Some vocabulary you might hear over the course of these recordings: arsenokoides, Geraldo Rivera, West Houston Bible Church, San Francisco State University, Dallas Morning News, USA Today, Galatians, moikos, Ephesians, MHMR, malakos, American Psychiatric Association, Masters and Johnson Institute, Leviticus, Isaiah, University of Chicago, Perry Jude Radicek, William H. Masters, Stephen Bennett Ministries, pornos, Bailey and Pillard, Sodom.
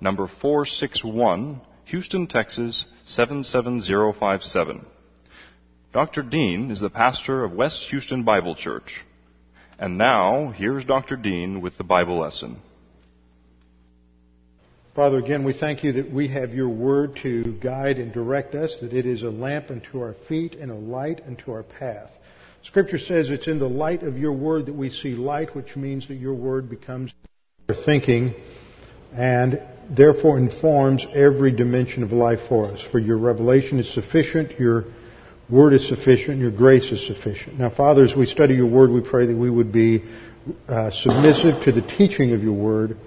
number 461, Houston, Texas, 77057. Dr. Dean is the pastor of West Houston Bible Church. And now, here's Dr. Dean with the Bible lesson. Father, again, we thank you that we have your word to guide and direct us, that it is a lamp unto our feet and a light unto our path. Scripture says it's in the light of your word that we see light, which means that your word becomes our thinking and therefore informs every dimension of life for us. For your revelation is sufficient, your word is sufficient, your grace is sufficient. Now, Father, as we study your word, we pray that we would be submissive to the teaching of your word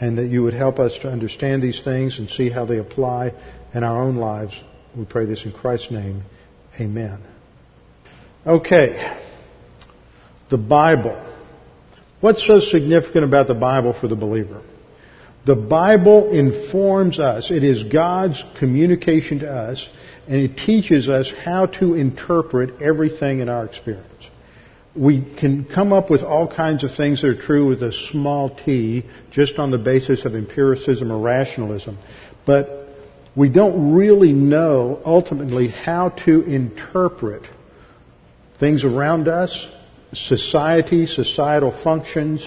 and that you would help us to understand these things and see how they apply in our own lives. We pray this in Christ's name. Amen. Okay, the Bible. What's so significant about the Bible for the believer? The Bible informs us. It is God's communication to us, and it teaches us how to interpret everything in our experience. We can come up with all kinds of things that are true with a small t, just on the basis of empiricism or rationalism, but we don't really know ultimately how to interpret things around us, society, societal functions,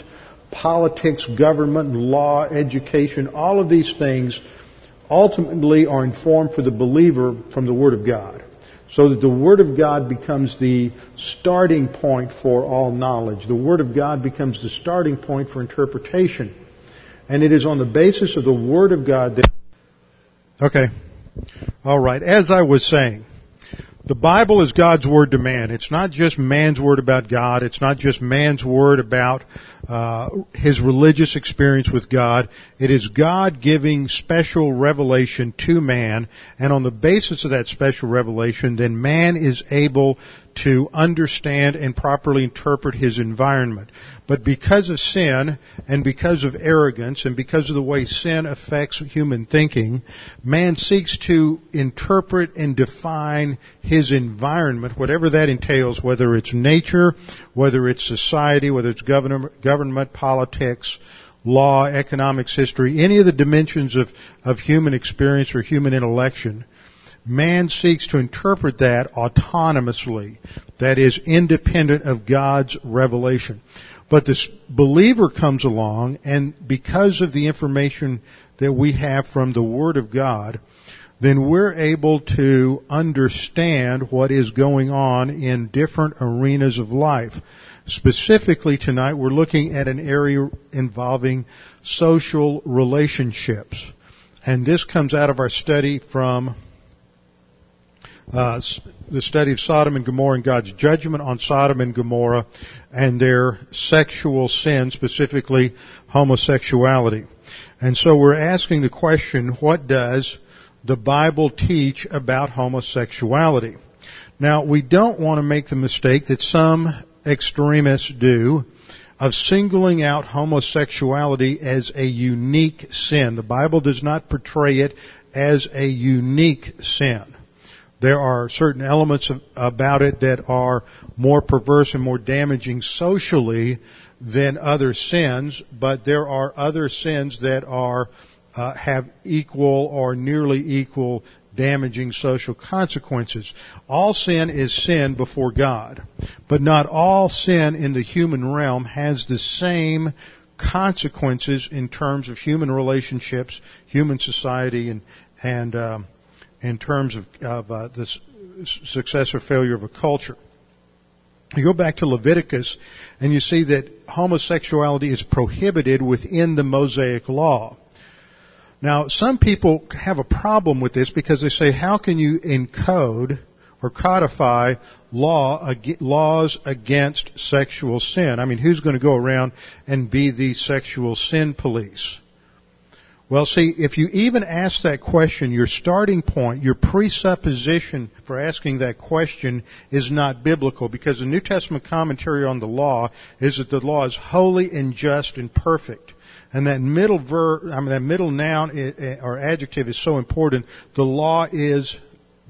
politics, government, law, education. All of these things ultimately are informed for the believer from the Word of God, so that the Word of God becomes the starting point for all knowledge. The Word of God becomes the starting point for interpretation. And it is on the basis of the Word of God that... Okay. All right. As I was saying, the Bible is God's word to man. It's not just man's word about God. It's not just man's word about his religious experience with God. It is God giving special revelation to man, and on the basis of that special revelation, then man is able to understand and properly interpret his environment. But because of sin, and because of arrogance, and because of the way sin affects human thinking, man seeks to interpret and define his environment, whatever that entails, whether it's nature, whether it's society, whether it's government, politics, law, economics, history, any of the dimensions of human experience or human intellection. Man seeks to interpret that autonomously, that is, independent of God's revelation. But this believer comes along, and because of the information that we have from the Word of God, then we're able to understand what is going on in different arenas of life. Specifically tonight, we're looking at an area involving social relationships. And this comes out of our study from the study of Sodom and Gomorrah and God's judgment on Sodom and Gomorrah and their sexual sin, specifically homosexuality. And so we're asking the question, what does the Bible teach about homosexuality? Now, we don't want to make the mistake that some extremists do of singling out homosexuality as a unique sin. The Bible does not portray it as a unique sin. There are certain elements about it that are more perverse and more damaging socially than other sins, but there are other sins that are have equal or nearly equal damaging social consequences. All sin is sin before God, but not all sin in the human realm has the same consequences in terms of human relationships, human society, and in terms of the success or failure of a culture. You go back to Leviticus, and you see that homosexuality is prohibited within the Mosaic Law. Now, some people have a problem with this because they say, how can you encode or codify laws against sexual sin? I mean, who's going to go around and be the sexual sin police? Well, see, if you even ask that question, your starting point, your presupposition for asking that question is not biblical, because the New Testament commentary on the law is that the law is holy and just and perfect. And that middle that middle noun or adjective is so important. The law is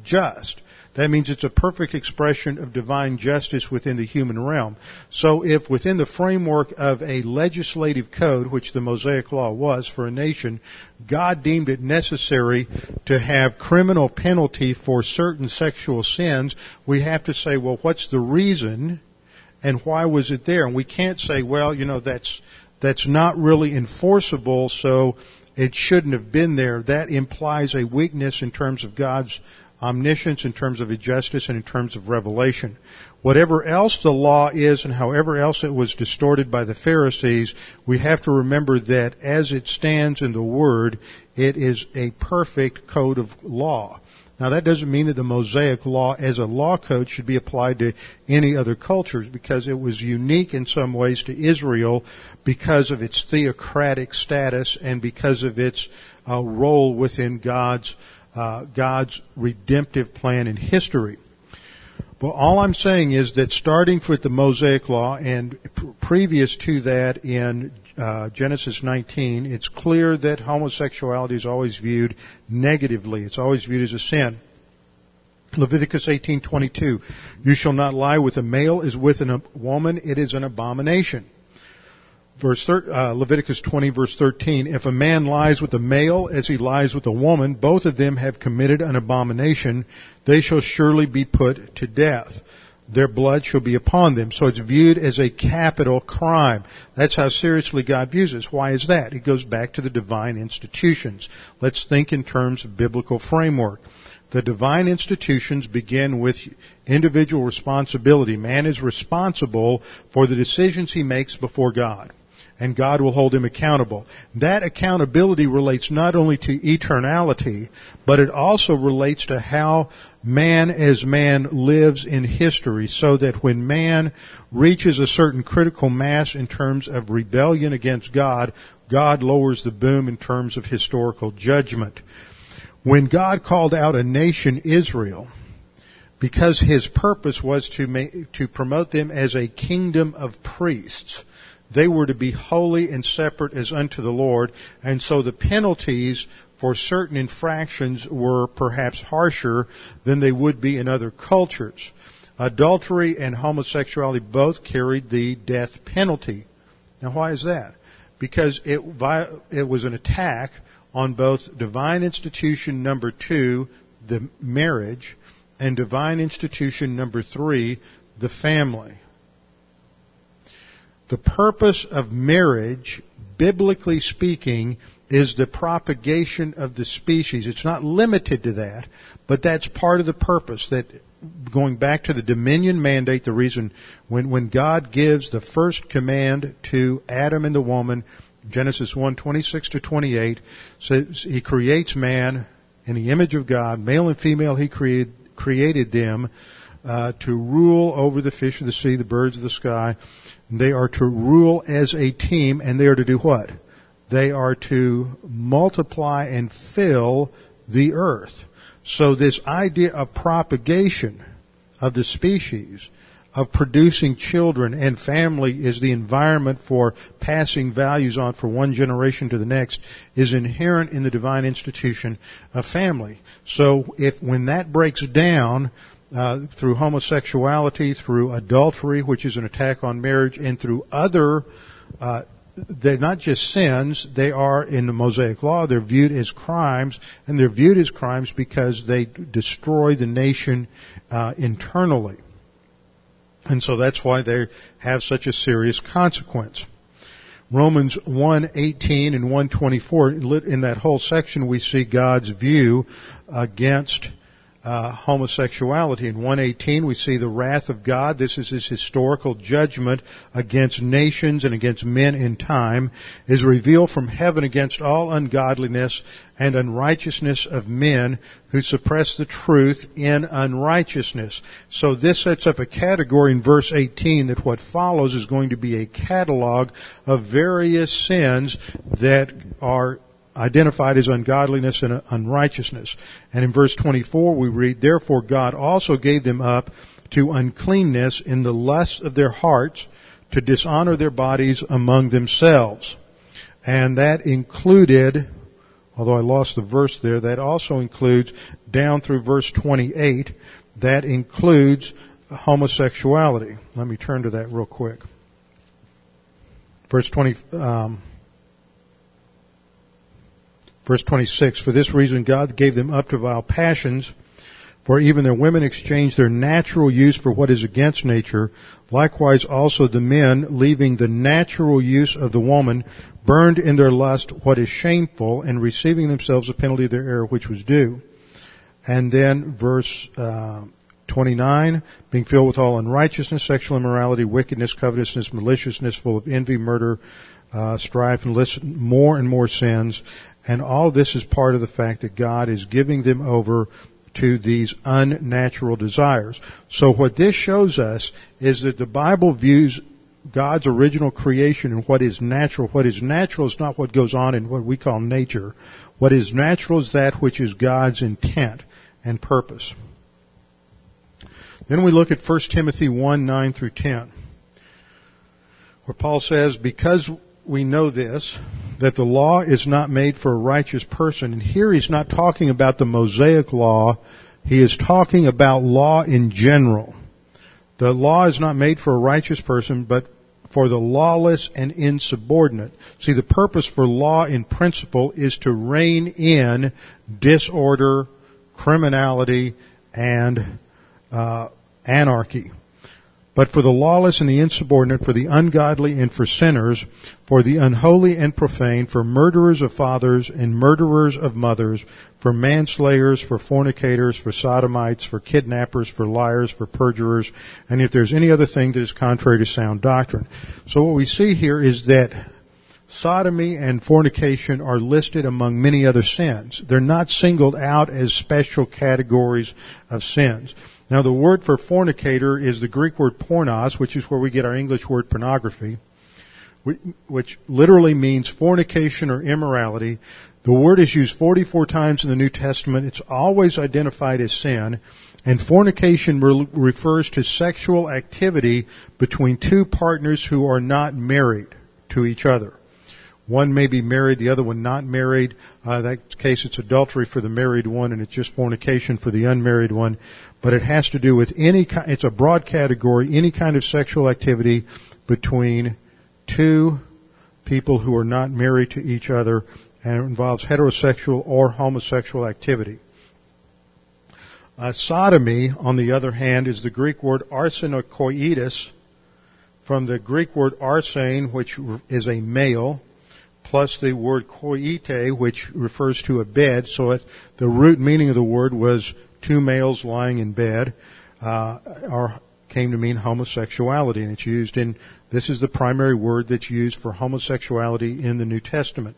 just. That means it's a perfect expression of divine justice within the human realm. So if within the framework of a legislative code, which the Mosaic Law was for a nation, God deemed it necessary to have criminal penalty for certain sexual sins, we have to say, well, what's the reason and why was it there? And we can't say, well, you know, that's not really enforceable, so it shouldn't have been there. That implies a weakness in terms of God's omniscience, in terms of his justice, and in terms of revelation. Whatever else the law is and however else it was distorted by the Pharisees, we have to remember that as it stands in the Word, it is a perfect code of law. Now, that doesn't mean that the Mosaic Law as a law code should be applied to any other cultures, because it was unique in some ways to Israel because of its theocratic status and because of its role within God's redemptive plan in history. Well, all I'm saying is that starting with the Mosaic Law and previous to that in Genesis 19, it's clear that homosexuality is always viewed negatively. It's always viewed as a sin. Leviticus 18:22, you shall not lie with a male as with a woman. It is an abomination. Leviticus 20, verse 13, if a man lies with a male as he lies with a woman, both of them have committed an abomination. They shall surely be put to death. Their blood shall be upon them. So it's viewed as a capital crime. That's how seriously God views us. Why is that? It goes back to the divine institutions. Let's think in terms of biblical framework. The divine institutions begin with individual responsibility. Man is responsible for the decisions he makes before God, and God will hold him accountable. That accountability relates not only to eternality, but it also relates to how man as man lives in history, so that when man reaches a certain critical mass in terms of rebellion against God, God lowers the boom in terms of historical judgment. When God called out a nation, Israel, because his purpose was to promote them as a kingdom of priests, they were to be holy and separate as unto the Lord, and so the penalties for certain infractions were perhaps harsher than they would be in other cultures. Adultery and homosexuality both carried the death penalty. Now, why is that? Because it was an attack on both divine institution number 2, the marriage, and divine institution number 3, the family. The purpose of marriage, biblically speaking, is the propagation of the species. It's not limited to that, but that's part of the purpose. That, going back to the dominion mandate, the reason when God gives the first command to Adam and the woman, Genesis 1:26 to 28, says he creates man in the image of God, male and female he created them to rule over the fish of the sea, the birds of the sky. They are to rule as a team, and they are to do what? They are to multiply and fill the earth. So this idea of propagation of the species, of producing children and family is the environment for passing values on from one generation to the next, is inherent in the divine institution of family. So when that breaks down, through homosexuality, through adultery, which is an attack on marriage, and through other, they're not just sins, they are, in the Mosaic Law, they're viewed as crimes, and they're viewed as crimes because they destroy the nation internally. And so that's why they have such a serious consequence. Romans 1:18 and 1:24, in that whole section we see God's view against homosexuality. In 1:18 we see the wrath of God. This is his historical judgment against nations and against men in time, is revealed from heaven against all ungodliness and unrighteousness of men who suppress the truth in unrighteousness. So this sets up a category in verse 18 that what follows is going to be a catalog of various sins that are identified as ungodliness and unrighteousness. And in verse 24 we read, "Therefore God also gave them up to uncleanness in the lusts of their hearts, to dishonor their bodies among themselves." And that included, although I lost the verse there, that also includes, down through verse 28, that includes homosexuality. Let me turn to that real quick. Verse 26, "For this reason God gave them up to vile passions, for even their women exchanged their natural use for what is against nature. Likewise also the men, leaving the natural use of the woman, burned in their lust what is shameful, and receiving themselves the penalty of their error which was due." And then verse 29, "Being filled with all unrighteousness, sexual immorality, wickedness, covetousness, maliciousness, full of envy, murder, strife, and more sins." And all this is part of the fact that God is giving them over to these unnatural desires. So what this shows us is that the Bible views God's original creation and what is natural. What is natural is not what goes on in what we call nature. What is natural is that which is God's intent and purpose. Then we look at 1 Timothy 1, 9 through 10, where Paul says, "Because we know this, that the law is not made for a righteous person." And here he's not talking about the Mosaic law. He is talking about law in general. "The law is not made for a righteous person, but for the lawless and insubordinate." See, the purpose for law in principle is to rein in disorder, criminality, and anarchy. "But for the lawless and the insubordinate, for the ungodly and for sinners, for the unholy and profane, for murderers of fathers and murderers of mothers, for manslayers, for fornicators, for sodomites, for kidnappers, for liars, for perjurers, and if there's any other thing that is contrary to sound doctrine." So what we see here is that sodomy and fornication are listed among many other sins. They're not singled out as special categories of sins. Now, the word for fornicator is the Greek word pornos, which is where we get our English word pornography, which literally means fornication or immorality. The word is used 44 times in the New Testament. It's always identified as sin. And fornication refers to sexual activity between two partners who are not married to each other. One may be married, the other one not married. In that case, it's adultery for the married one, and it's just fornication for the unmarried one. But it has to do with it's a broad category, any kind of sexual activity between two people who are not married to each other, and it involves heterosexual or homosexual activity. Sodomy, on the other hand, is the Greek word arsenokoides, from the Greek word arsane, which is a male, plus the word koite, which refers to a bed. So the root meaning of the word was two males lying in bed, or came to mean homosexuality. And it's used in, this is the primary word that's used for homosexuality in the New Testament.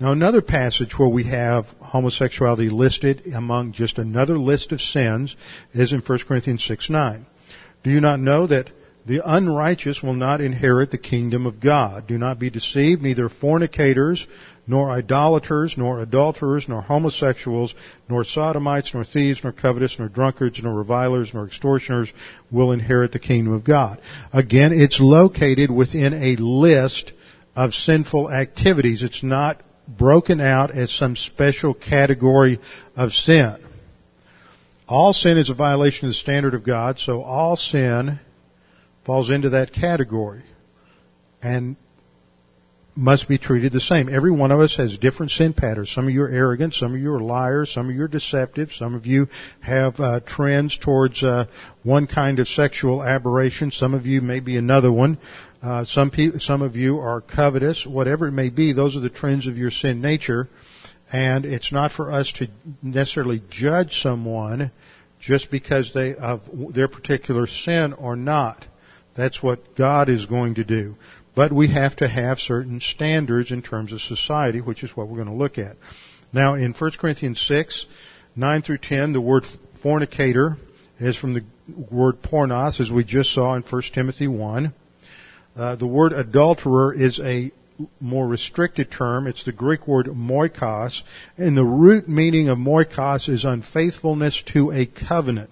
Now, another passage where we have homosexuality listed among just another list of sins is in 1 Corinthians 6:9. "Do you not know that the unrighteous will not inherit the kingdom of God? Do not be deceived, neither fornicators, nor idolaters, nor adulterers, nor homosexuals, nor sodomites, nor thieves, nor covetous, nor drunkards, nor revilers, nor extortioners will inherit the kingdom of God." Again, it's located within a list of sinful activities. It's not broken out as some special category of sin. All sin is a violation of the standard of God, so all sin falls into that category and must be treated the same. Every one of us has different sin patterns. Some of you are arrogant. Some of you are liars. Some of you are deceptive. Some of you have trends towards one kind of sexual aberration. Some of you may be another one. Some of you are covetous. Whatever it may be, those are the trends of your sin nature. And it's not for us to necessarily judge someone just because they have their particular sin or not. That's what God is going to do. But we have to have certain standards in terms of society, which is what we're going to look at. Now, in 1 Corinthians 6, 9 through 10, the word fornicator is from the word pornos, as we just saw in 1 Timothy 1. The word adulterer is a more restricted term. It's the Greek word moikos, and the root meaning of moikos is unfaithfulness to a covenant.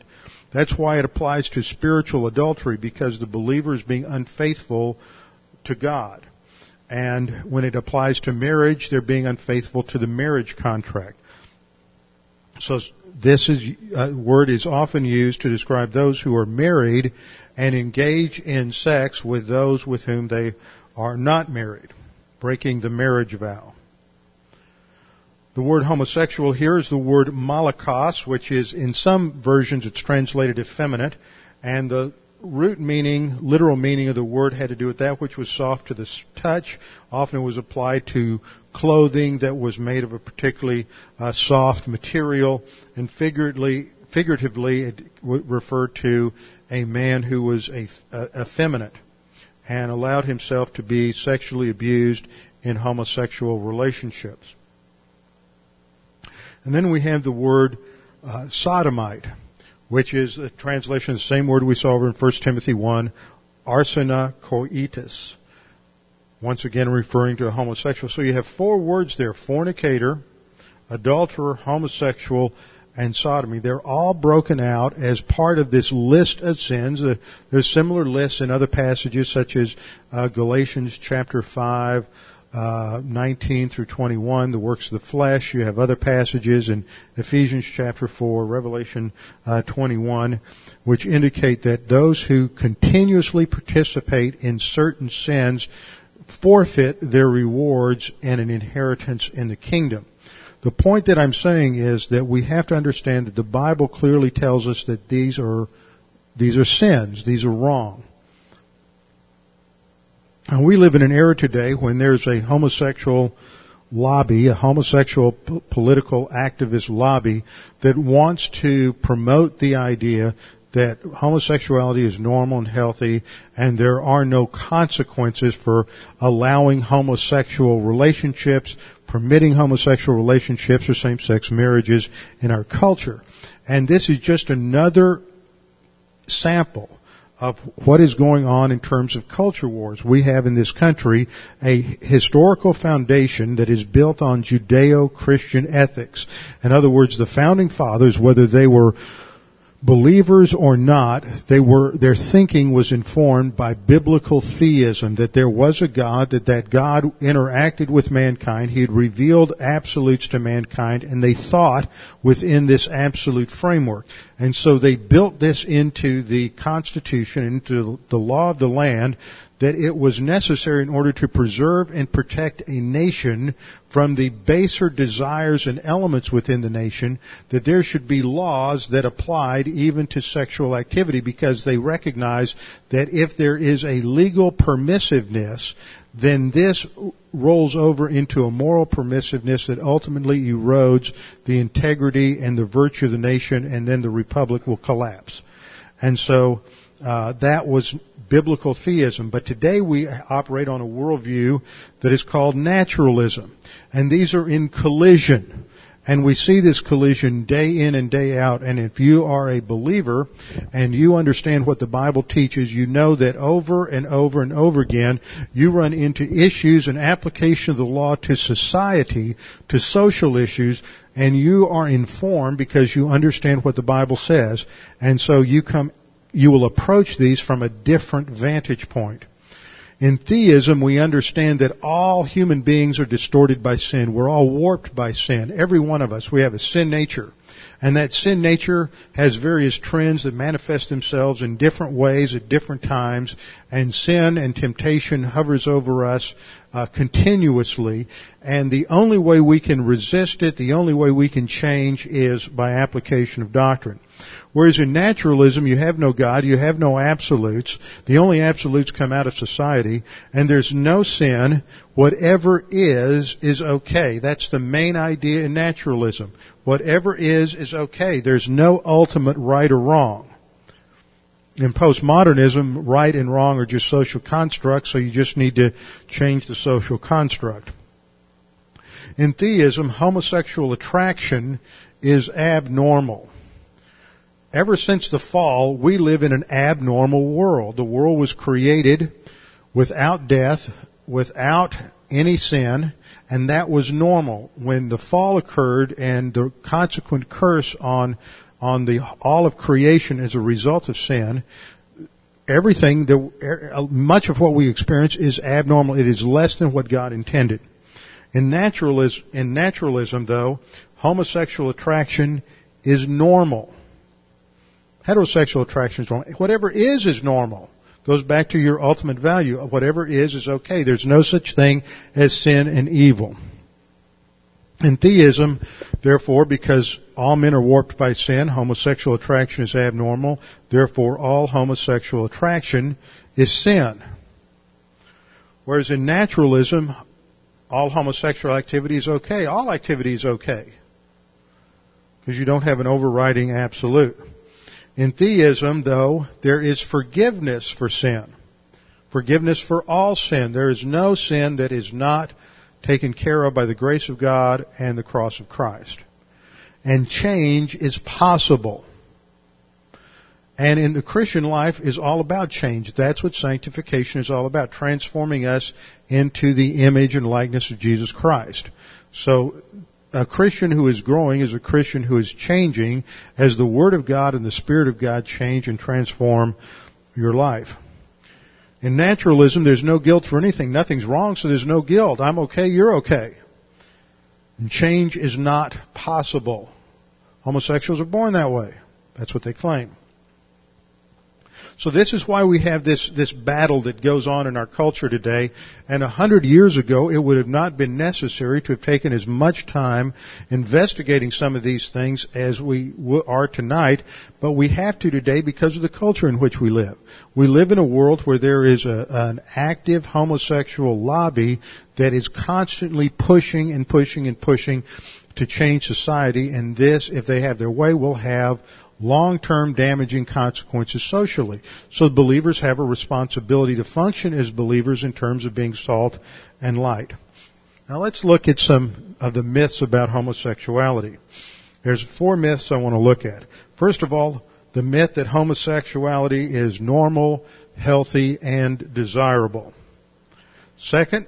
That's why it applies to spiritual adultery, because the believer is being unfaithful to God. And when it applies to marriage, they're being unfaithful to the marriage contract. So this word is often used to describe those who are married and engage in sex with those with whom they are not married, breaking the marriage vow. The word homosexual here is the word malakos, which is, in some versions, it's translated effeminate, and the root meaning, literal meaning of the word had to do with that which was soft to the touch. Often it was applied to clothing that was made of a particularly soft material, and figuratively it referred to a man who was effeminate and allowed himself to be sexually abused in homosexual relationships. And then we have the word sodomite, which is a translation of the same word we saw over in 1 Timothy 1, arsena coitus, once again referring to a homosexual. So you have four words there: fornicator, adulterer, homosexual, and sodomy. They're all broken out as part of this list of sins. There's similar lists in other passages, such as Galatians chapter 5, 19 through 21, the works of the flesh. You have other passages in Ephesians chapter 4, Revelation 21, which indicate that those who continuously participate in certain sins forfeit their rewards and an inheritance in the kingdom. The point that I'm saying is that we have to understand that the Bible clearly tells us that these are sins, these are wrong. And we live in an era today when there's a homosexual lobby, a homosexual political activist lobby that wants to promote the idea that homosexuality is normal and healthy, and there are no consequences for allowing homosexual relationships, permitting homosexual relationships or same-sex marriages in our culture. And this is just another sample of what is going on in terms of culture wars. We have in this country a historical foundation that is built on Judeo-Christian ethics. In other words, the founding fathers, whether they were believers or not, their thinking was informed by biblical theism, that there was a God, that God interacted with mankind. He had revealed absolutes to mankind, and they thought within this absolute framework. And so they built this into the Constitution, into the law of the land, that it was necessary in order to preserve and protect a nation from the baser desires and elements within the nation, that there should be laws that applied even to sexual activity, because they recognize that if there is a legal permissiveness, then this rolls over into a moral permissiveness that ultimately erodes the integrity and the virtue of the nation, and then the republic will collapse. And so that was biblical theism. But today we operate on a worldview that is called naturalism. And these are in collision. And we see this collision day in and day out. And if you are a believer and you understand what the Bible teaches, you know that over and over and over again, you run into issues and application of the law to society, to social issues, and you are informed because you understand what the Bible says. And so you will approach these from a different vantage point. In theism, we understand that all human beings are distorted by sin. We're all warped by sin. Every one of us, we have a sin nature. And that sin nature has various trends that manifest themselves in different ways at different times. And sin and temptation hovers over us continuously. And the only way we can resist it, the only way we can change, is by application of doctrine. Whereas in naturalism, you have no God, you have no absolutes. The only absolutes come out of society, and there's no sin. Whatever is okay. That's the main idea in naturalism. Whatever is okay. There's no ultimate right or wrong. In postmodernism, right and wrong are just social constructs, so you just need to change the social construct. In theism, homosexual attraction is abnormal. Ever since the fall, we live in an abnormal world. The world was created without death, without any sin, and that was normal. When the fall occurred and the consequent curse on all of creation as a result of sin, everything, much of what we experience is abnormal. It is less than what God intended. In naturalism, though, homosexual attraction is normal. Heterosexual attraction is normal. Whatever is normal. Goes back to your ultimate value. Whatever is okay. There's no such thing as sin and evil. In theism, therefore, because all men are warped by sin, homosexual attraction is abnormal. Therefore, all homosexual attraction is sin. Whereas in naturalism, all homosexual activity is okay. All activity is okay. Because you don't have an overriding absolute. In theism, though, there is forgiveness for sin. Forgiveness for all sin. There is no sin that is not taken care of by the grace of God and the cross of Christ. And change is possible. And in the Christian life is all about change. That's what sanctification is all about, transforming us into the image and likeness of Jesus Christ. So a Christian who is growing is a Christian who is changing as the Word of God and the Spirit of God change and transform your life. In naturalism, there's no guilt for anything. Nothing's wrong, so there's no guilt. I'm okay, you're okay. And change is not possible. Homosexuals are born that way. That's what they claim. So this is why we have this battle that goes on in our culture today. And 100 years ago, it would have not been necessary to have taken as much time investigating some of these things as we are tonight. But we have to today because of the culture in which we live. We live in a world where there is an active homosexual lobby that is constantly pushing and pushing and pushing to change society. And this, if they have their way, will have long-term damaging consequences socially. So believers have a responsibility to function as believers in terms of being salt and light. Now let's look at some of the myths about homosexuality. There's 4 myths I want to look at. First of all, the myth that homosexuality is normal, healthy, and desirable. Second,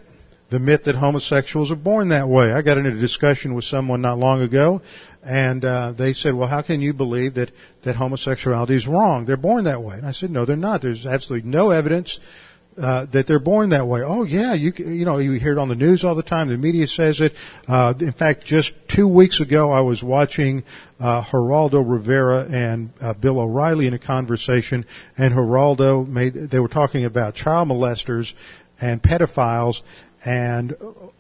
the myth that homosexuals are born that way. I got into a discussion with someone not long ago, and they said, well, how can you believe that homosexuality is wrong? They're born that way. And I said, no, they're not. There's absolutely no evidence that they're born that way. Oh, yeah, you hear it on the news all the time. The media says it. In fact, just 2 weeks ago, I was watching Geraldo Rivera and Bill O'Reilly in a conversation, and they were talking about child molesters and pedophiles, and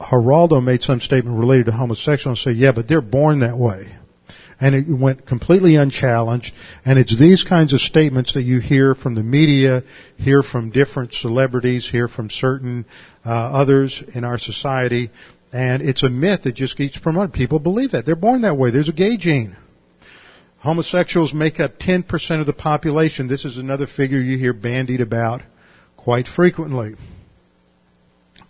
Geraldo made some statement related to homosexuals and said, yeah, but they're born that way. And it went completely unchallenged. And it's these kinds of statements that you hear from the media, hear from different celebrities, hear from certain others in our society. And it's a myth that just keeps promoted. People believe that. They're born that way. There's a gay gene. Homosexuals make up 10% of the population. This is another figure you hear bandied about quite frequently.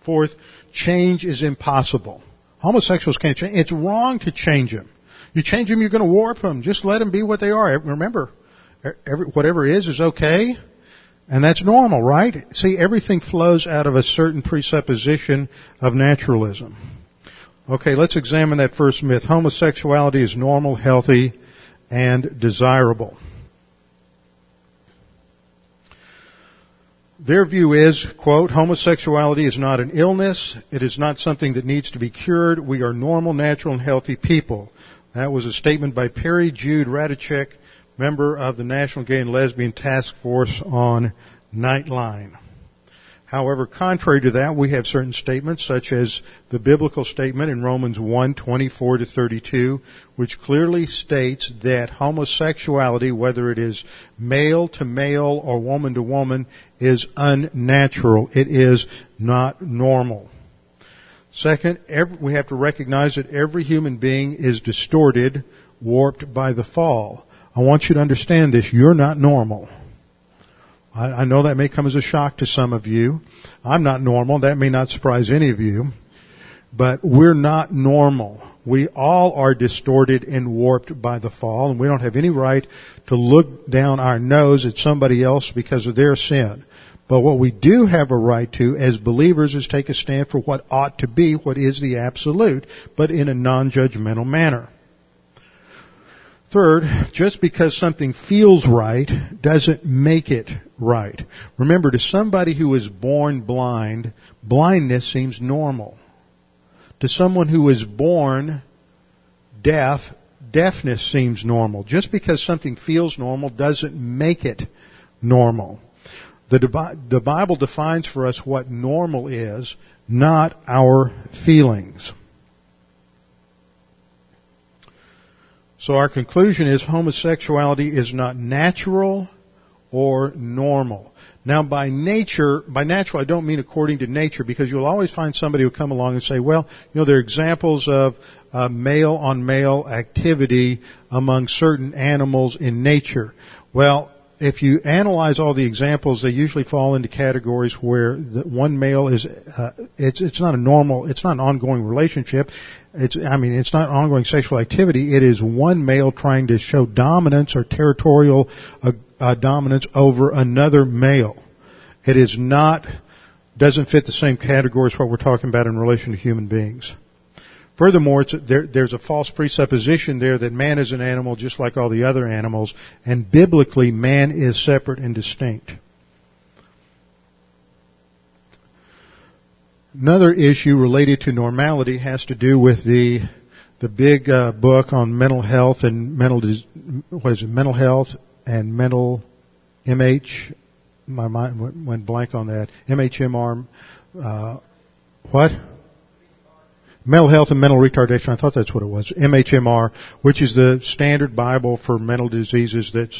Fourth, change is impossible. Homosexuals can't change. It's wrong to change them. You change them, you're going to warp them. Just let them be what they are. Remember, whatever is okay, and that's normal, right? See, everything flows out of a certain presupposition of naturalism. Okay, let's examine that first myth. Homosexuality is normal, healthy, and desirable. Their view is, quote, homosexuality is not an illness. It is not something that needs to be cured. We are normal, natural, and healthy people. That was a statement by Perry Jude Radicek, member of the National Gay and Lesbian Task Force on Nightline. However, contrary to that, we have certain statements such as the biblical statement in Romans 1:24-32, which clearly states that homosexuality, whether it is male to male or woman to woman, is unnatural. It is not normal. Second, we have to recognize that every human being is distorted, warped by the fall. I want you to understand this. You're not normal. I know that may come as a shock to some of you. I'm not normal. That may not surprise any of you. But we're not normal. We all are distorted and warped by the fall, and we don't have any right to look down our nose at somebody else because of their sin. But what we do have a right to as believers is take a stand for what ought to be, what is the absolute, but in a non-judgmental manner. Third, just because something feels right doesn't make it right. Remember, to somebody who is born blind, blindness seems normal. To someone who is born deaf, deafness seems normal. Just because something feels normal doesn't make it normal. The Bible defines for us what normal is, not our feelings. So our conclusion is homosexuality is not natural or normal. Now by natural I don't mean according to nature, because you'll always find somebody who'll come along and say, well, you know, there are examples of male-on-male activity among certain animals in nature. Well, if you analyze all the examples, they usually fall into categories where one male is, it's not a normal, it's not an ongoing relationship. It's not ongoing sexual activity. It is one male trying to show dominance or territorial dominance over another male. It is not, doesn't fit the same categories what we're talking about in relation to human beings. Furthermore, there's a false presupposition there that man is an animal just like all the other animals, and biblically man is separate and distinct. Another issue related to normality has to do with the big book on mental health and mental health and mental MH. My mind went blank on that. MHMR. Mental health and mental retardation, I thought that's what it was, MHMR, which is the standard Bible for mental diseases that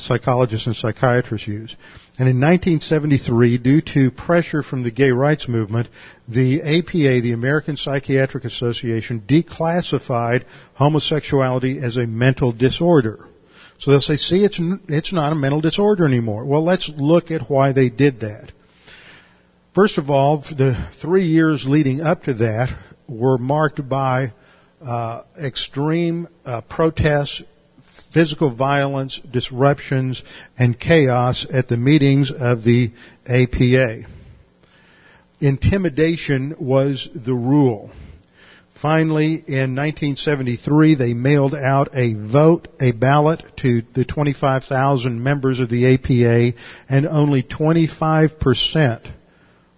psychologists and psychiatrists use. And in 1973, due to pressure from the gay rights movement, the APA, the American Psychiatric Association, declassified homosexuality as a mental disorder. So they'll say, see, it's not a mental disorder anymore. Well, let's look at why they did that. First of all, the 3 years leading up to that were marked by extreme protests, physical violence, disruptions, and chaos at the meetings of the APA. Intimidation was the rule. Finally, in 1973, they mailed out a ballot to the 25,000 members of the APA, and only 25%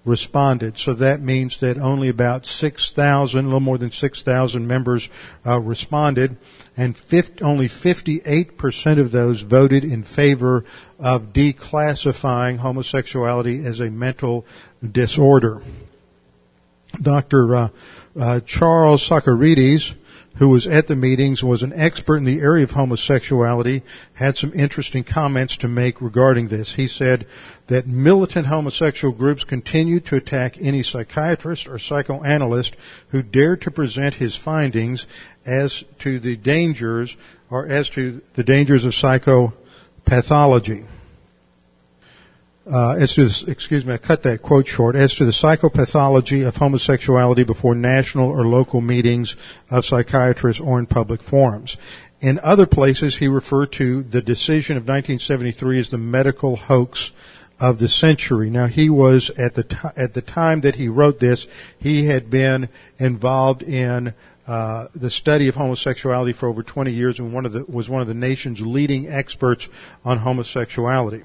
responded. So that means that only about 6,000, a little more than 6,000 members responded, and only 58% of those voted in favor of declassifying homosexuality as a mental disorder. Dr. Charles Sakharides, who was at the meetings, was an expert in the area of homosexuality, had some interesting comments to make regarding this. He said that militant homosexual groups continue to attack any psychiatrist or psychoanalyst who dared to present his findings as to the dangers of psychopathology. I cut that quote short. As to the psychopathology of homosexuality before national or local meetings of psychiatrists or in public forums. In other places, he referred to the decision of 1973 as the medical hoax of the century. Now, he was at the time that he wrote this, he had been involved in the study of homosexuality for over 20 years and was one of the nation's leading experts on homosexuality.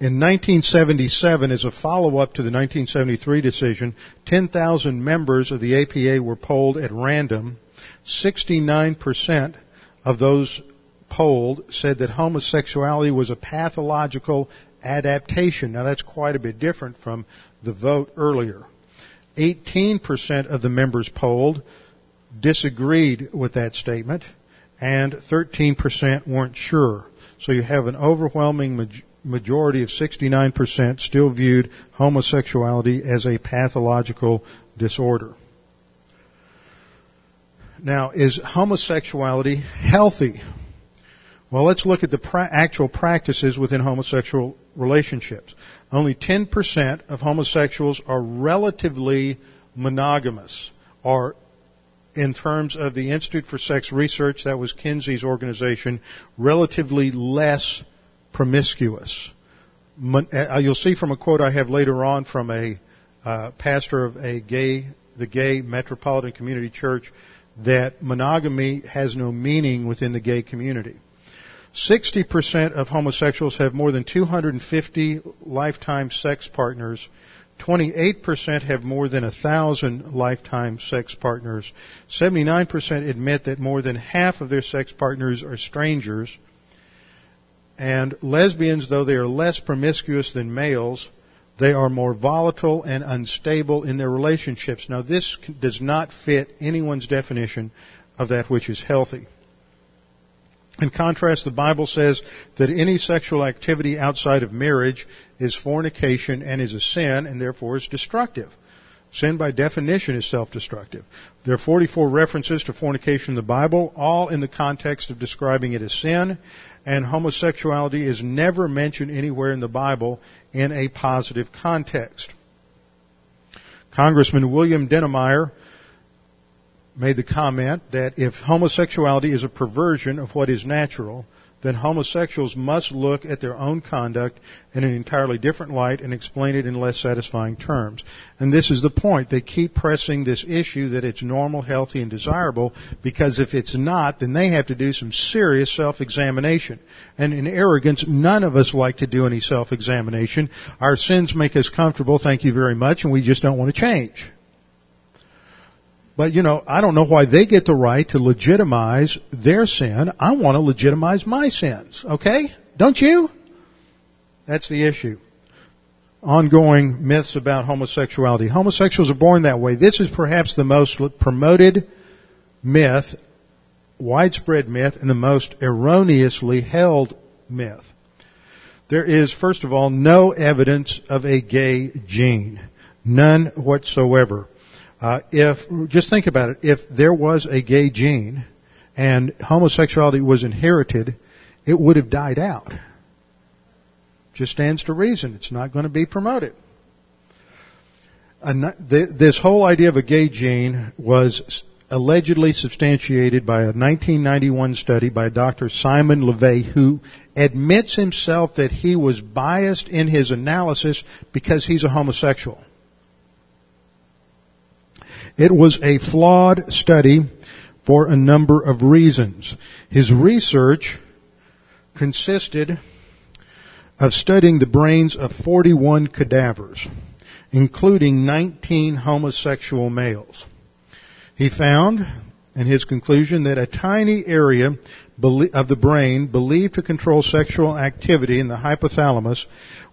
In 1977, as a follow-up to the 1973 decision, 10,000 members of the APA were polled at random. 69% of those polled said that homosexuality was a pathological adaptation. Now, that's quite a bit different from the vote earlier. 18% of the members polled disagreed with that statement, and 13% weren't sure. So you have an overwhelming majority of 69% still viewed homosexuality as a pathological disorder. Now, is homosexuality healthy? Well, let's look at the actual practices within homosexual relationships. Only 10% of homosexuals are relatively monogamous, or in terms of the Institute for Sex Research, that was Kinsey's organization, relatively less promiscuous. You'll see from a quote I have later on from a pastor of the Gay Metropolitan Community Church that monogamy has no meaning within the gay community. 60% of homosexuals have more than 250 lifetime sex partners. 28% have more than 1,000 lifetime sex partners. 79% admit that more than half of their sex partners are strangers. And lesbians, though they are less promiscuous than males, they are more volatile and unstable in their relationships. Now, this does not fit anyone's definition of that which is healthy. In contrast, the Bible says that any sexual activity outside of marriage is fornication and is a sin and therefore is destructive. Sin by definition is self-destructive. There are 44 references to fornication in the Bible, all in the context of describing it as sin, and homosexuality is never mentioned anywhere in the Bible in a positive context. Congressman William Denemeyer made the comment that if homosexuality is a perversion of what is natural, then homosexuals must look at their own conduct in an entirely different light and explain it in less satisfying terms. And this is the point. They keep pressing this issue that it's normal, healthy, and desirable, because if it's not, then they have to do some serious self-examination. And in arrogance, none of us like to do any self-examination. Our sins make us comfortable, thank you very much, and we just don't want to change. But, you know, I don't know why they get the right to legitimize their sin. I want to legitimize my sins, okay? Don't you? That's the issue. Ongoing myths about homosexuality. Homosexuals are born that way. This is perhaps the most promoted myth, widespread myth, and the most erroneously held myth. There is, first of all, no evidence of a gay gene. None whatsoever. Just think about it, if there was a gay gene and homosexuality was inherited, it would have died out. Just stands to reason. It's not going to be promoted. This whole idea of a gay gene was allegedly substantiated by a 1991 study by Dr. Simon LeVay, who admits himself that he was biased in his analysis because he's a homosexual. It was a flawed study for a number of reasons. His research consisted of studying the brains of 41 cadavers, including 19 homosexual males. He found, in his conclusion, that a tiny area of the brain believed to control sexual activity in the hypothalamus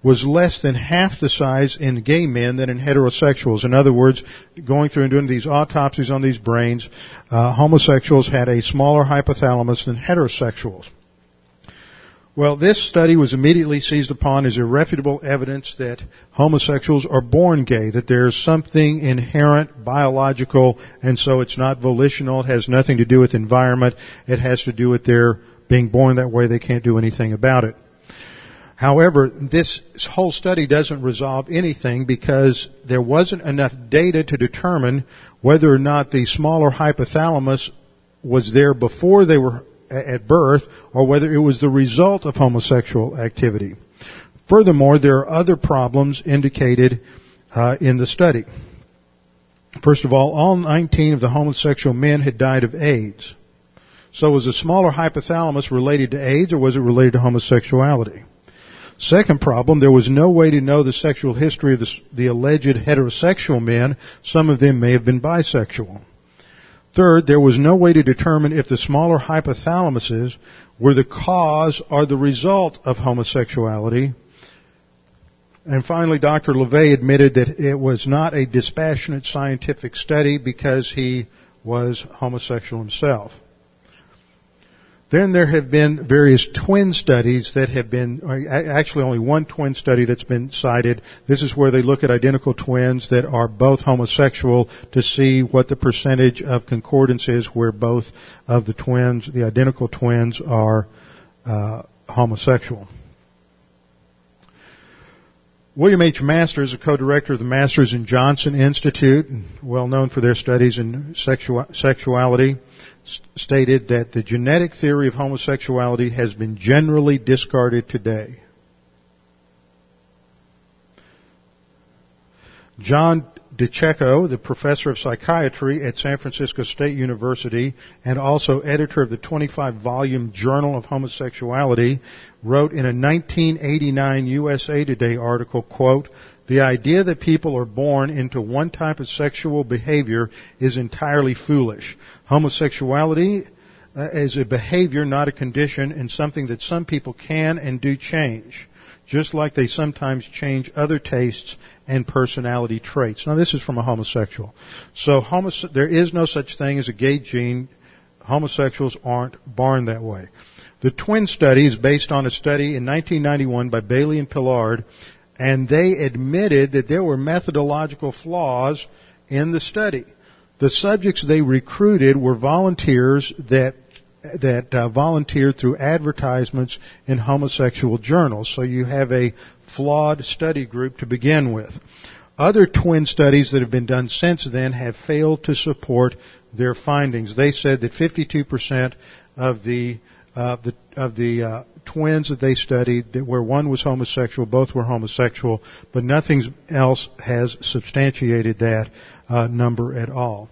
was less than half the size in gay men than in heterosexuals. In other words, going through and doing these autopsies on these brains, homosexuals had a smaller hypothalamus than heterosexuals. Well, this study was immediately seized upon as irrefutable evidence that homosexuals are born gay, that there's something inherent, biological, and so it's not volitional, it has nothing to do with environment, it has to do with their being born that way, they can't do anything about it. However, this whole study doesn't resolve anything because there wasn't enough data to determine whether or not the smaller hypothalamus was there before they were at birth, or whether it was the result of homosexual activity. Furthermore, there are other problems indicated in the study. First of all 19 of the homosexual men had died of AIDS. So was the smaller hypothalamus related to AIDS, or was it related to homosexuality? Second problem, there was no way to know the sexual history of the alleged heterosexual men. Some of them may have been bisexual. Third, there was no way to determine if the smaller hypothalamuses were the cause or the result of homosexuality. And finally, Dr. LeVay admitted that it was not a dispassionate scientific study because he was homosexual himself. Then there have been various twin studies that have been, actually only one twin study that's been cited. This is where they look at identical twins that are both homosexual to see what the percentage of concordance is where both of the twins, the identical twins, are homosexual. William H. Masters, a co-director of the Masters and Johnson Institute, well known for their studies in sexuality, stated that the genetic theory of homosexuality has been generally discarded today. John De Cecco, the professor of psychiatry at San Francisco State University and also editor of the 25-volume Journal of Homosexuality, wrote in a 1989 USA Today article, quote, "The idea that people are born into one type of sexual behavior is entirely foolish. Homosexuality is a behavior, not a condition, and something that some people can and do change, just like they sometimes change other tastes and personality traits." Now, this is from a homosexual. So there is no such thing as a gay gene. Homosexuals aren't born that way. The twin study is based on a study in 1991 by Bailey and Pillard, and they admitted that there were methodological flaws in the study. The subjects they recruited were volunteers that volunteered through advertisements in homosexual journals. So you have a flawed study group to begin with. Other twin studies that have been done since then have failed to support their findings. They said that 52% of the twins that they studied, that where one was homosexual, both were homosexual, but nothing else has substantiated that number at all.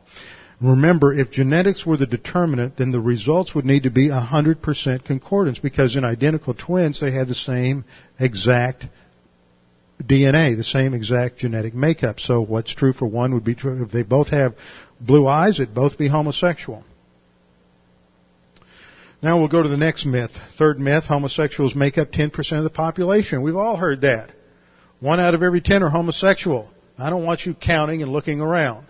Remember, if genetics were the determinant, then the results would need to be 100% concordance, because in identical twins, they had the same exact DNA, the same exact genetic makeup. So what's true for one would be true. If they both have blue eyes, it'd both be homosexual. Now we'll go to the next myth. Third myth, homosexuals make up 10% of the population. We've all heard that. 1 out of every 10 are homosexual. I don't want you counting and looking around.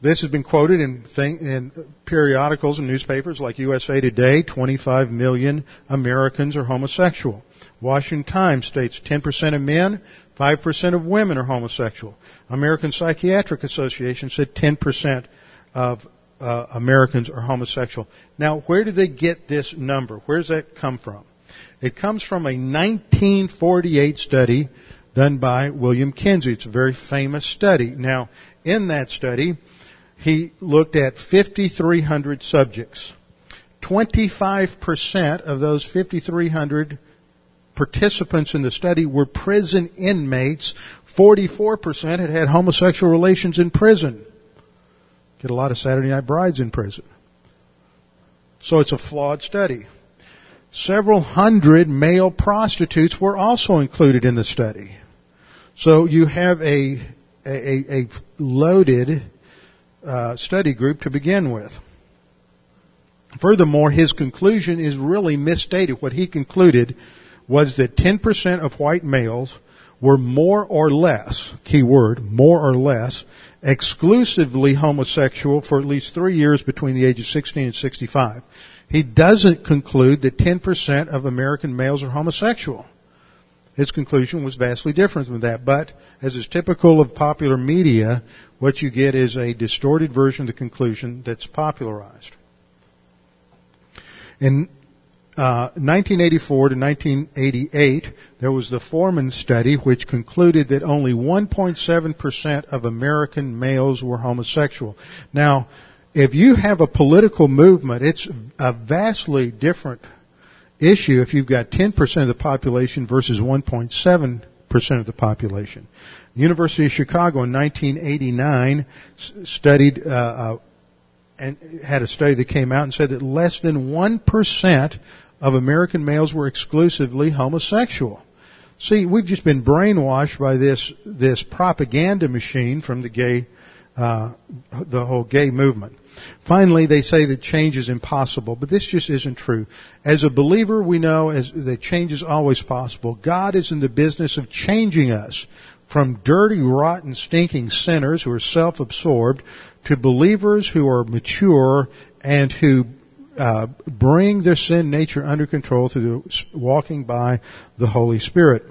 This has been quoted in periodicals and newspapers like USA Today. 25 million Americans are homosexual. Washington Times states 10% of men, 5% of women are homosexual. American Psychiatric Association said 10% of Americans are homosexual. Now, where do they get this number? Where does that come from? It comes from a 1948 study done by William Kinsey. It's a very famous study. Now, in that study, he looked at 5,300 subjects. 25% of those 5,300 participants in the study were prison inmates. 44% had had homosexual relations in prison. Get a lot of Saturday Night Brides in prison. So it's a flawed study. Several hundred male prostitutes were also included in the study. So you have a loaded study group to begin with. Furthermore, his conclusion is really misstated. What he concluded was that 10% of white males were more or less, key word, more or less, exclusively homosexual for at least 3 years between the age of 16 and 65. He doesn't conclude that 10% of American males are homosexual. His conclusion was vastly different than that. But, as is typical of popular media, what you get is a distorted version of the conclusion that's popularized. In 1984 to 1988, there was the Foreman study, which concluded that only 1.7% of American males were homosexual. Now, if you have a political movement, it's a vastly different issue if you've got 10% of the population versus 1.7% of the population. University of Chicago in 1989 studied and had a study that came out and said that less than 1% of American males were exclusively homosexual. See, we've just been brainwashed by this propaganda machine from the whole gay movement. Finally, they say that change is impossible, but this just isn't true. As a believer, we know that change is always possible. God is in the business of changing us from dirty, rotten, stinking sinners who are self-absorbed to believers who are mature and who bring their sin nature under control through walking by the Holy Spirit.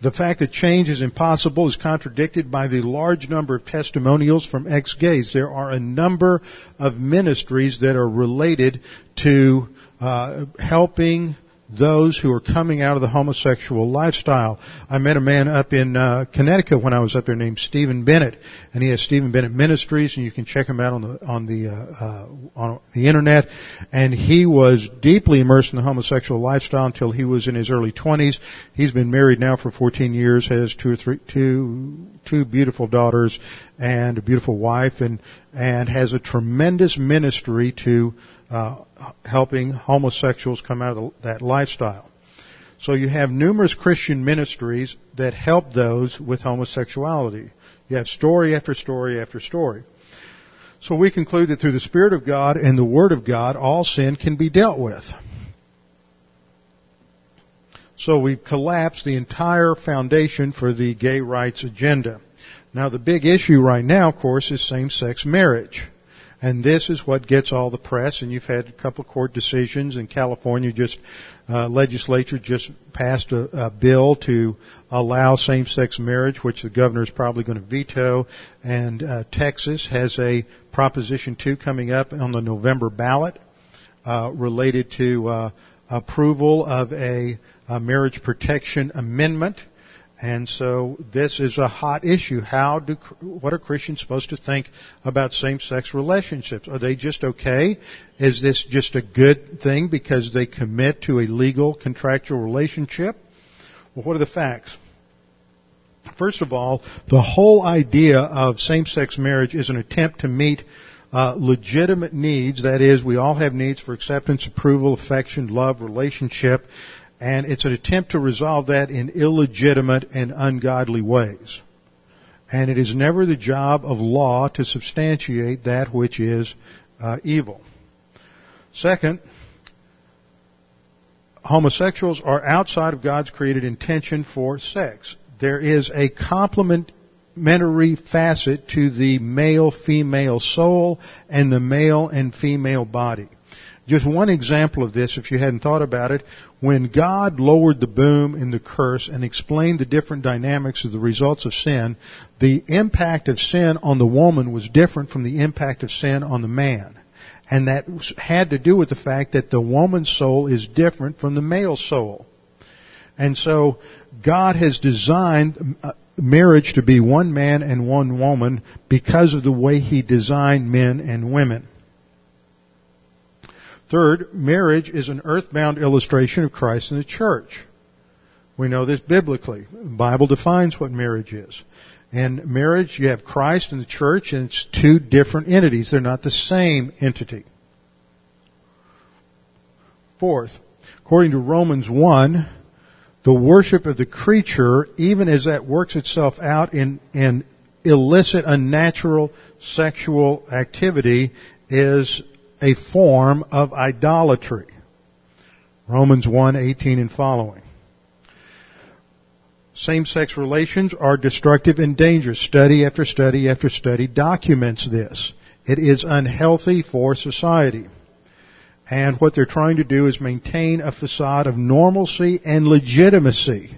The fact that change is impossible is contradicted by the large number of testimonials from ex-gays. There are a number of ministries that are related to helping those who are coming out of the homosexual lifestyle. I met a man up in Connecticut when I was up there named Stephen Bennett, and he has Stephen Bennett Ministries, and you can check him out on the internet. And he was deeply immersed in the homosexual lifestyle until he was in his early 20s. He's been married now for 14 years, has two beautiful daughters and a beautiful wife, and has a tremendous ministry to helping homosexuals come out of that lifestyle. So you have numerous Christian ministries that help those with homosexuality. You have story after story after story. So we conclude that through the Spirit of God and the Word of God, all sin can be dealt with. So we've collapsed the entire foundation for the gay rights agenda. Now the big issue right now, of course, is same-sex marriage. And this is what gets all the press, and you've had a couple of court decisions in California. Legislature just passed a bill to allow same-sex marriage, which the governor is probably going to veto. And Texas has a Proposition 2 coming up on the November ballot related to approval of a marriage protection amendment. And so this is a hot issue. What are Christians supposed to think about same-sex relationships? Are they just okay? Is this just a good thing because they commit to a legal contractual relationship? Well, what are the facts? First of all, the whole idea of same-sex marriage is an attempt to meet legitimate needs. That is, we all have needs for acceptance, approval, affection, love, relationship. And it's an attempt to resolve that in illegitimate and ungodly ways. And it is never the job of law to substantiate that which is evil. Second, homosexuals are outside of God's created intention for sex. There is a complementary facet to the male-female soul and the male and female body. Just one example of this, if you hadn't thought about it, when God lowered the boom and the curse and explained the different dynamics of the results of sin, the impact of sin on the woman was different from the impact of sin on the man. And that had to do with the fact that the woman's soul is different from the male soul. And so God has designed marriage to be one man and one woman because of the way He designed men and women. Third, marriage is an earthbound illustration of Christ and the church. We know this biblically. The Bible defines what marriage is. In marriage, you have Christ and the church, and it's two different entities. They're not the same entity. Fourth, according to Romans 1, the worship of the creature, even as that works itself out in illicit, unnatural sexual activity, is a form of idolatry. Romans 1:18 and following. Same-sex relations are destructive and dangerous. Study after study after study documents this. It is unhealthy for society. And what they're trying to do is maintain a facade of normalcy and legitimacy.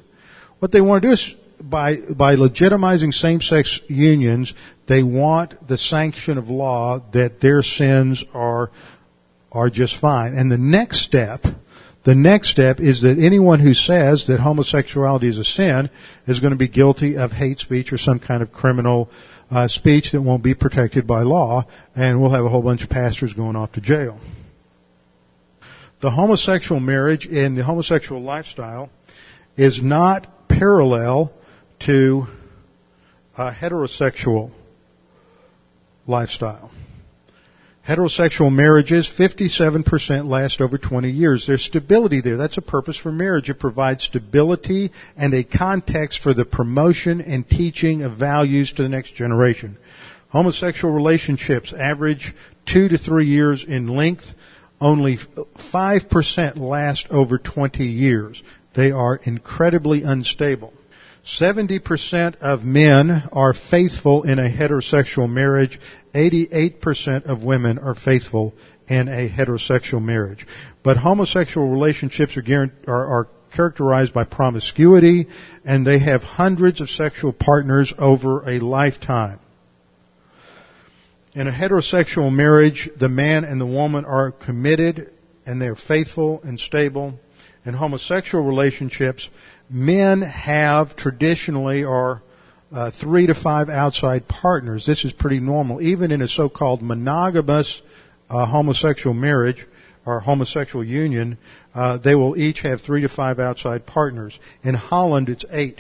What they want to do is, by legitimizing same-sex unions, they want the sanction of law that their sins are just fine. And the next step is that anyone who says that homosexuality is a sin is going to be guilty of hate speech or some kind of criminal speech that won't be protected by law, and we'll have a whole bunch of pastors going off to jail. The homosexual marriage and the homosexual lifestyle is not parallel to a heterosexual lifestyle. Heterosexual marriages, 57% last over 20 years. There's stability there. That's a purpose for marriage. It provides stability and a context for the promotion and teaching of values to the next generation. Homosexual relationships average 2 to 3 years in length. Only 5% last over 20 years. They are incredibly unstable. 70% of men are faithful in a heterosexual marriage. 88% of women are faithful in a heterosexual marriage. But homosexual relationships are characterized by promiscuity, and they have hundreds of sexual partners over a lifetime. In a heterosexual marriage, the man and the woman are committed, and they are faithful and stable. in homosexual relationships, men have traditionally or 3 to 5 outside partners. This is pretty normal. Even in a so-called monogamous homosexual marriage or homosexual union, they will each have 3 to 5 outside partners. In Holland, it's 8.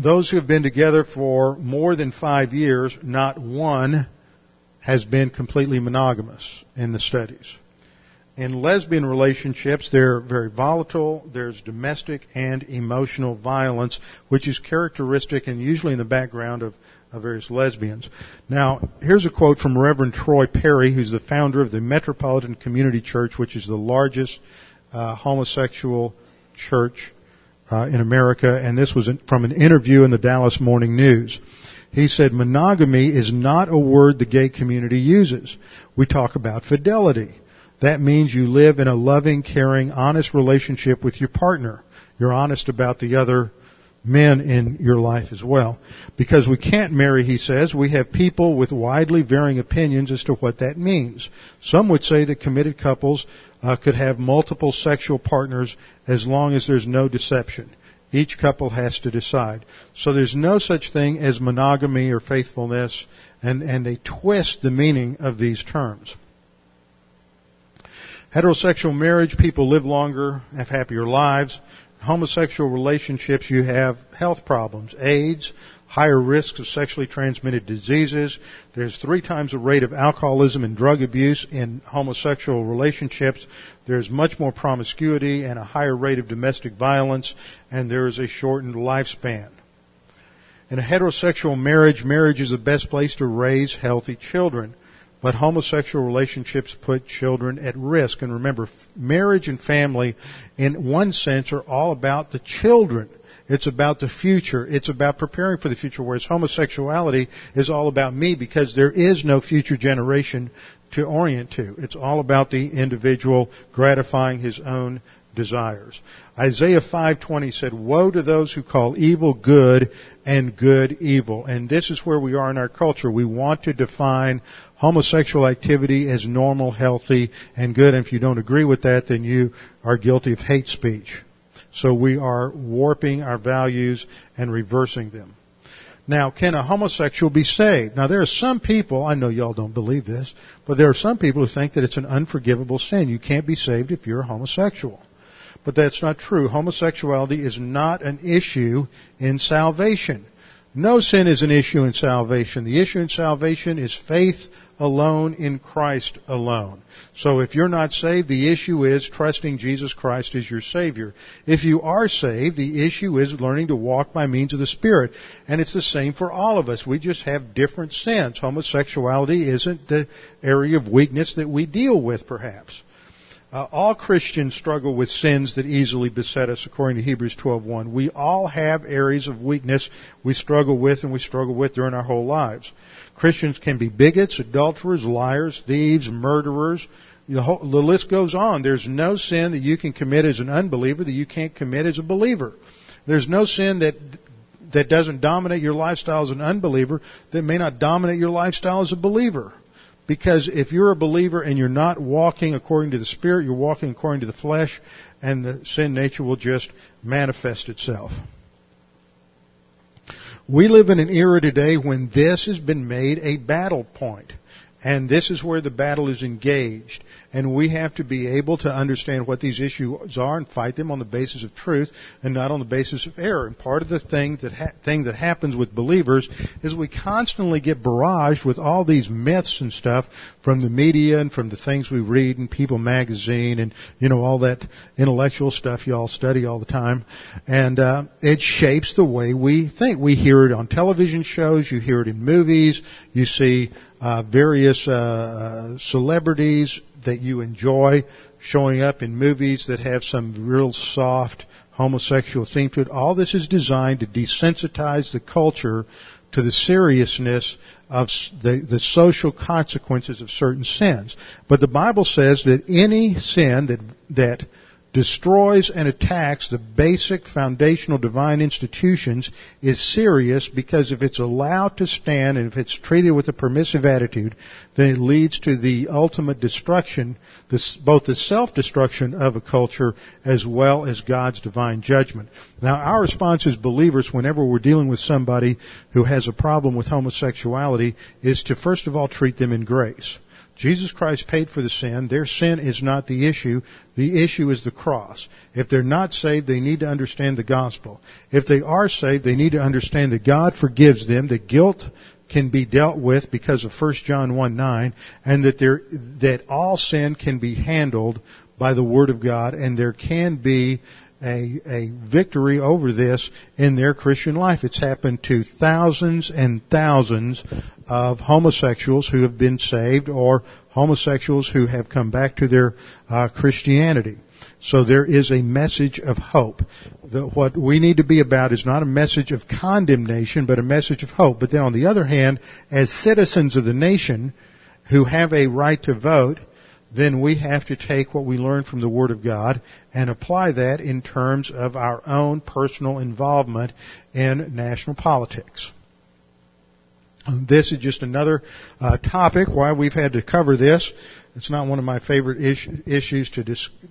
Those who have been together for more than 5 years, not one has been completely monogamous in the studies. In lesbian relationships, they're very volatile. There's domestic and emotional violence, which is characteristic and usually in the background of various lesbians. Now, here's a quote from Reverend Troy Perry, who's the founder of the Metropolitan Community Church, which is the largest homosexual church in America, and this was from an interview in the Dallas Morning News. He said, monogamy is not a word the gay community uses. We talk about fidelity. That means you live in a loving, caring, honest relationship with your partner. You're honest about the other men in your life as well. Because we can't marry, he says, we have people with widely varying opinions as to what that means. Some would say that committed couples could have multiple sexual partners as long as there's no deception. Each couple has to decide. So there's no such thing as monogamy or faithfulness, and they twist the meaning of these terms. Heterosexual marriage, people live longer, have happier lives. Homosexual relationships, you have health problems, AIDS, higher risks of sexually transmitted diseases. There's 3 times the rate of alcoholism and drug abuse in homosexual relationships. There's much more promiscuity and a higher rate of domestic violence, and there is a shortened lifespan. In a heterosexual marriage, marriage is the best place to raise healthy children. But homosexual relationships put children at risk. And remember, marriage and family, in one sense, are all about the children. It's about the future. It's about preparing for the future, whereas homosexuality is all about me because there is no future generation to orient to. It's all about the individual gratifying his own desires. Isaiah 5:20 said, woe to those who call evil good and good evil. And this is where we are in our culture. We want to define homosexual activity as normal, healthy, and good. And if you don't agree with that, then you are guilty of hate speech. So we are warping our values and reversing them. Now, can a homosexual be saved? Now, there are some people, I know y'all don't believe this, but there are some people who think that it's an unforgivable sin. You can't be saved if you're a homosexual. But that's not true. Homosexuality is not an issue in salvation. No sin is an issue in salvation. The issue in salvation is faith alone in Christ alone. So if you're not saved, the issue is trusting Jesus Christ as your Savior. If you are saved, the issue is learning to walk by means of the Spirit. And it's the same for all of us. We just have different sins. Homosexuality isn't the area of weakness that we deal with, perhaps. All Christians struggle with sins that easily beset us, according to Hebrews 12:1. We all have areas of weakness we struggle with and we struggle with during our whole lives. Christians can be bigots, adulterers, liars, thieves, murderers. The list goes on. There's no sin that you can commit as an unbeliever that you can't commit as a believer. There's no sin that doesn't dominate your lifestyle as an unbeliever that may not dominate your lifestyle as a believer. Because if you're a believer and you're not walking according to the Spirit, you're walking according to the flesh, and the sin nature will just manifest itself. We live in an era today when this has been made a battle point. And this is where the battle is engaged. And we have to be able to understand what these issues are and fight them on the basis of truth and not on the basis of error. And part of the thing that happens with believers is we constantly get barraged with all these myths and stuff from the media and from the things we read in People magazine and, all that intellectual stuff y'all study all the time. And it shapes the way we think. We hear it on television shows. You hear it in movies. You see various celebrities that you enjoy showing up in movies that have some real soft homosexual theme to it. All this is designed to desensitize the culture to the seriousness of the social consequences of certain sins. But the Bible says that any sin that destroys and attacks the basic foundational divine institutions is serious, because if it's allowed to stand and if it's treated with a permissive attitude, then it leads to the ultimate destruction, both the self-destruction of a culture as well as God's divine judgment. Now, our response as believers, whenever we're dealing with somebody who has a problem with homosexuality, is to first of all treat them in grace. Jesus Christ paid for the sin. Their sin is not the issue. The issue is the cross. If they're not saved, they need to understand the gospel. If they are saved, they need to understand that God forgives them, that guilt can be dealt with because of 1 John 1:9, and that all sin can be handled by the Word of God, and there can be a victory over this in their Christian life. It's happened to thousands and thousands of homosexuals who have been saved, or homosexuals who have come back to their Christianity. So there is a message of hope. What we need to be about is not a message of condemnation, but a message of hope. But then on the other hand, as citizens of the nation who have a right to vote, then we have to take what we learn from the Word of God and apply that in terms of our own personal involvement in national politics. This is just another topic, why we've had to cover this. It's not one of my favorite issues to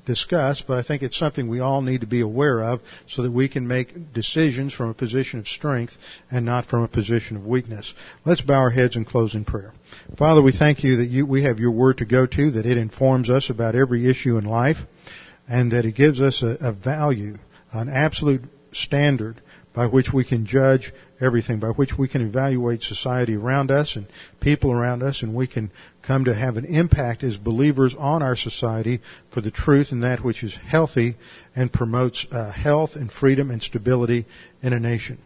discuss, but I think it's something we all need to be aware of so that we can make decisions from a position of strength and not from a position of weakness. Let's bow our heads and close in prayer. Father, we thank you that we have your word to go to, that it informs us about every issue in life, and that it gives us a value, an absolute standard by which we can judge everything, by which we can evaluate society around us and people around us, and we can come to have an impact as believers on our society for the truth and that which is healthy and promotes health and freedom and stability in a nation.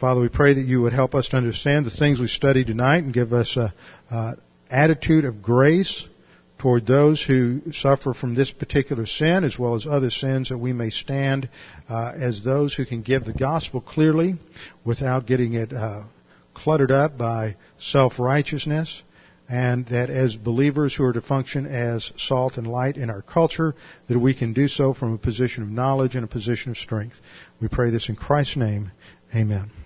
Father, we pray that you would help us to understand the things we studied tonight and give us an attitude of grace toward those who suffer from this particular sin, as well as other sins, that we may stand as those who can give the gospel clearly without getting it cluttered up by self-righteousness, and that as believers who are to function as salt and light in our culture, that we can do so from a position of knowledge and a position of strength. We pray this in Christ's name. Amen.